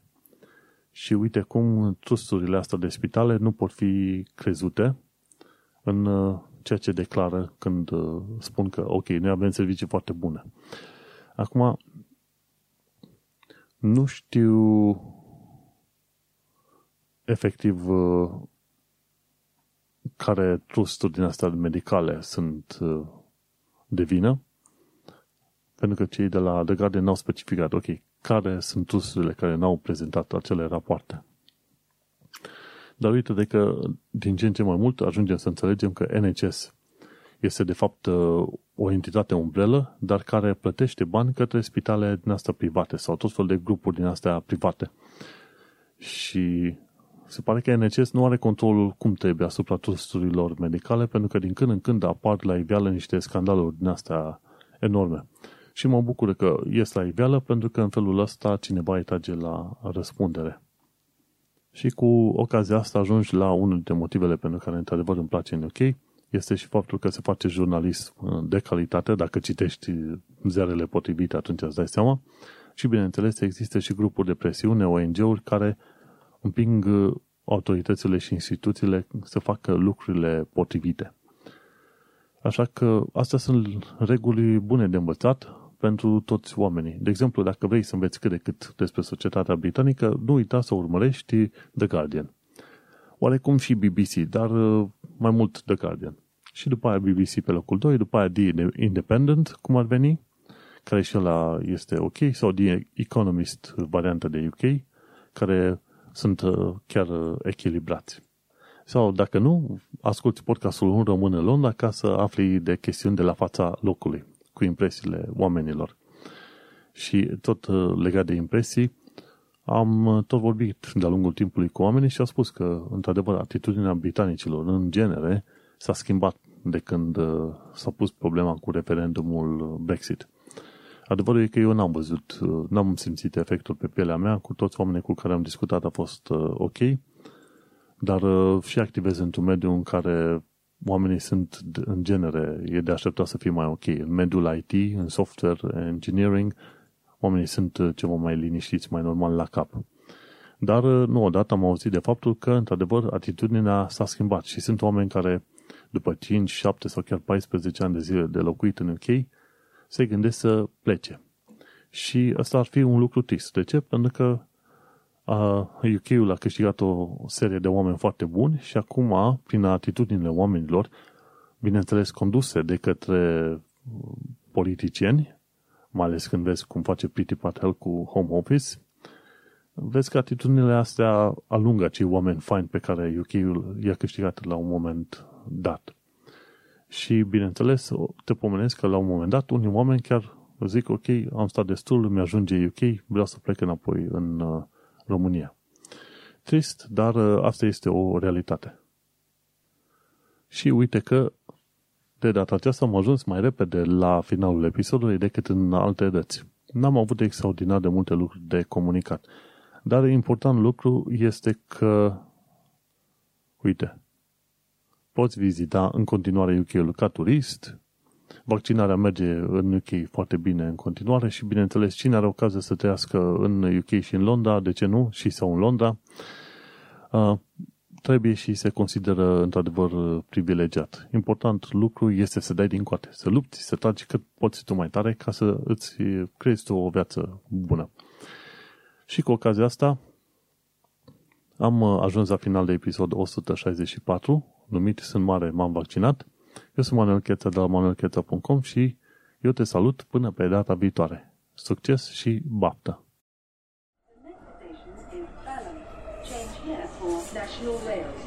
Și uite cum trusturile astea de spitale nu pot fi crezute în ceea ce declară când spun că, ok, noi avem servicii foarte bune. Acum, nu știu efectiv care trusturi din astea medicale sunt de vină, pentru că cei de la The Guardian n-au specificat, ok, care sunt trusturile care n-au prezentat acele rapoarte. Dar uite de că din ce în ce mai mult ajungem să înțelegem că N H S este de fapt o entitate umbrelă, dar care plătește bani către spitale din astea private sau tot fel de grupuri din astea private. Și se pare că N H S nu are controlul cum trebuie asupra trusturilor medicale, pentru că din când în când apar la iveală niște scandaluri din astea enorme. Și mă bucur că ies la iveală, pentru că în felul ăsta cineva îi trage la răspundere. Și cu ocazia asta ajungi la unul dintre motivele pentru care într-adevăr îmi place în U K, este și faptul că se face jurnalism de calitate, dacă citești ziarele potrivite, atunci îți dai seama. Și bineînțeles există și grupuri de presiune, O N G-uri, care împing autoritățile și instituțiile să facă lucrurile potrivite. Așa că astea sunt reguli bune de învățat pentru toți oamenii. De exemplu, dacă vrei să înveți cât de cât despre societatea britanică, nu uita să urmărești The Guardian. Oarecum și B B C, dar mai mult The Guardian. Și după aia B B C pe locul doi, după aia The Independent, cum ar veni, care și ăla este ok, sau The Economist, varianta de U K, care sunt chiar echilibrați. Sau, dacă nu, asculti podcastul Un Român în Londra ca să afli de chestiuni de la fața locului, cu impresiile oamenilor. Și tot legat de impresii, am tot vorbit de-a lungul timpului cu oamenii și au spus că, într-adevăr, atitudinea britanicilor, în genere, s-a schimbat de când s-a pus problema cu referendumul Brexit. Adevărul e că eu n-am văzut, n-am simțit efectul pe pielea mea, cu toți oamenii cu care am discutat a fost ok, dar și activez într-un mediu în care oamenii sunt, în genere, e de așteptat să fie mai ok. În mediul I T, în software engineering, oamenii sunt ceva mai liniștiți, mai normal la cap. Dar nu odată am auzit de faptul că, într-adevăr, atitudinea s-a schimbat și sunt oameni care, după cinci, șapte sau chiar paisprezece ani de zile de locuit în U K, se gândesc să plece. Și asta ar fi un lucru trist. De ce? Pentru că U K-ul a câștigat o serie de oameni foarte buni și acum, prin atitudinile oamenilor, bineînțeles conduse de către politicieni, mai ales când vezi cum face Priti Patel cu Home Office, vezi că atitudinile astea alungă acei oameni faini pe care U K-ul i-a câștigat la un moment dat. Și, bineînțeles, te pomenesc că la un moment dat unii oameni chiar zic, ok, am stat destul, mi-ajunge U K, vreau să plec înapoi în România. Trist, dar asta este o realitate. Și uite că de data aceasta am ajuns mai repede la finalul episodului decât în alte dăți. N-am avut extraordinar de multe lucruri de comunicat. Dar important lucru este că, uite, poți vizita în continuare U K-ul ca turist, vaccinarea merge în U K foarte bine în continuare și, bineînțeles, cine are ocazia să trăiască în U K și în Londra, de ce nu, și sau în Londra, trebuie și se consideră într-adevăr privilegiat. Important lucru este să dai din coate, să lupți, să tragi cât poți tu mai tare ca să îți creezi tu o viață bună. Și cu ocazia asta am ajuns la final de episod o sută șaizeci și patru, numit Sunt Mare, M-am Vaccinat. Eu sunt Manuel Cheța de la manuel cheța punct com și eu te salut până pe data viitoare. Succes și baftă! The next station is Balham. Change here for National Rail.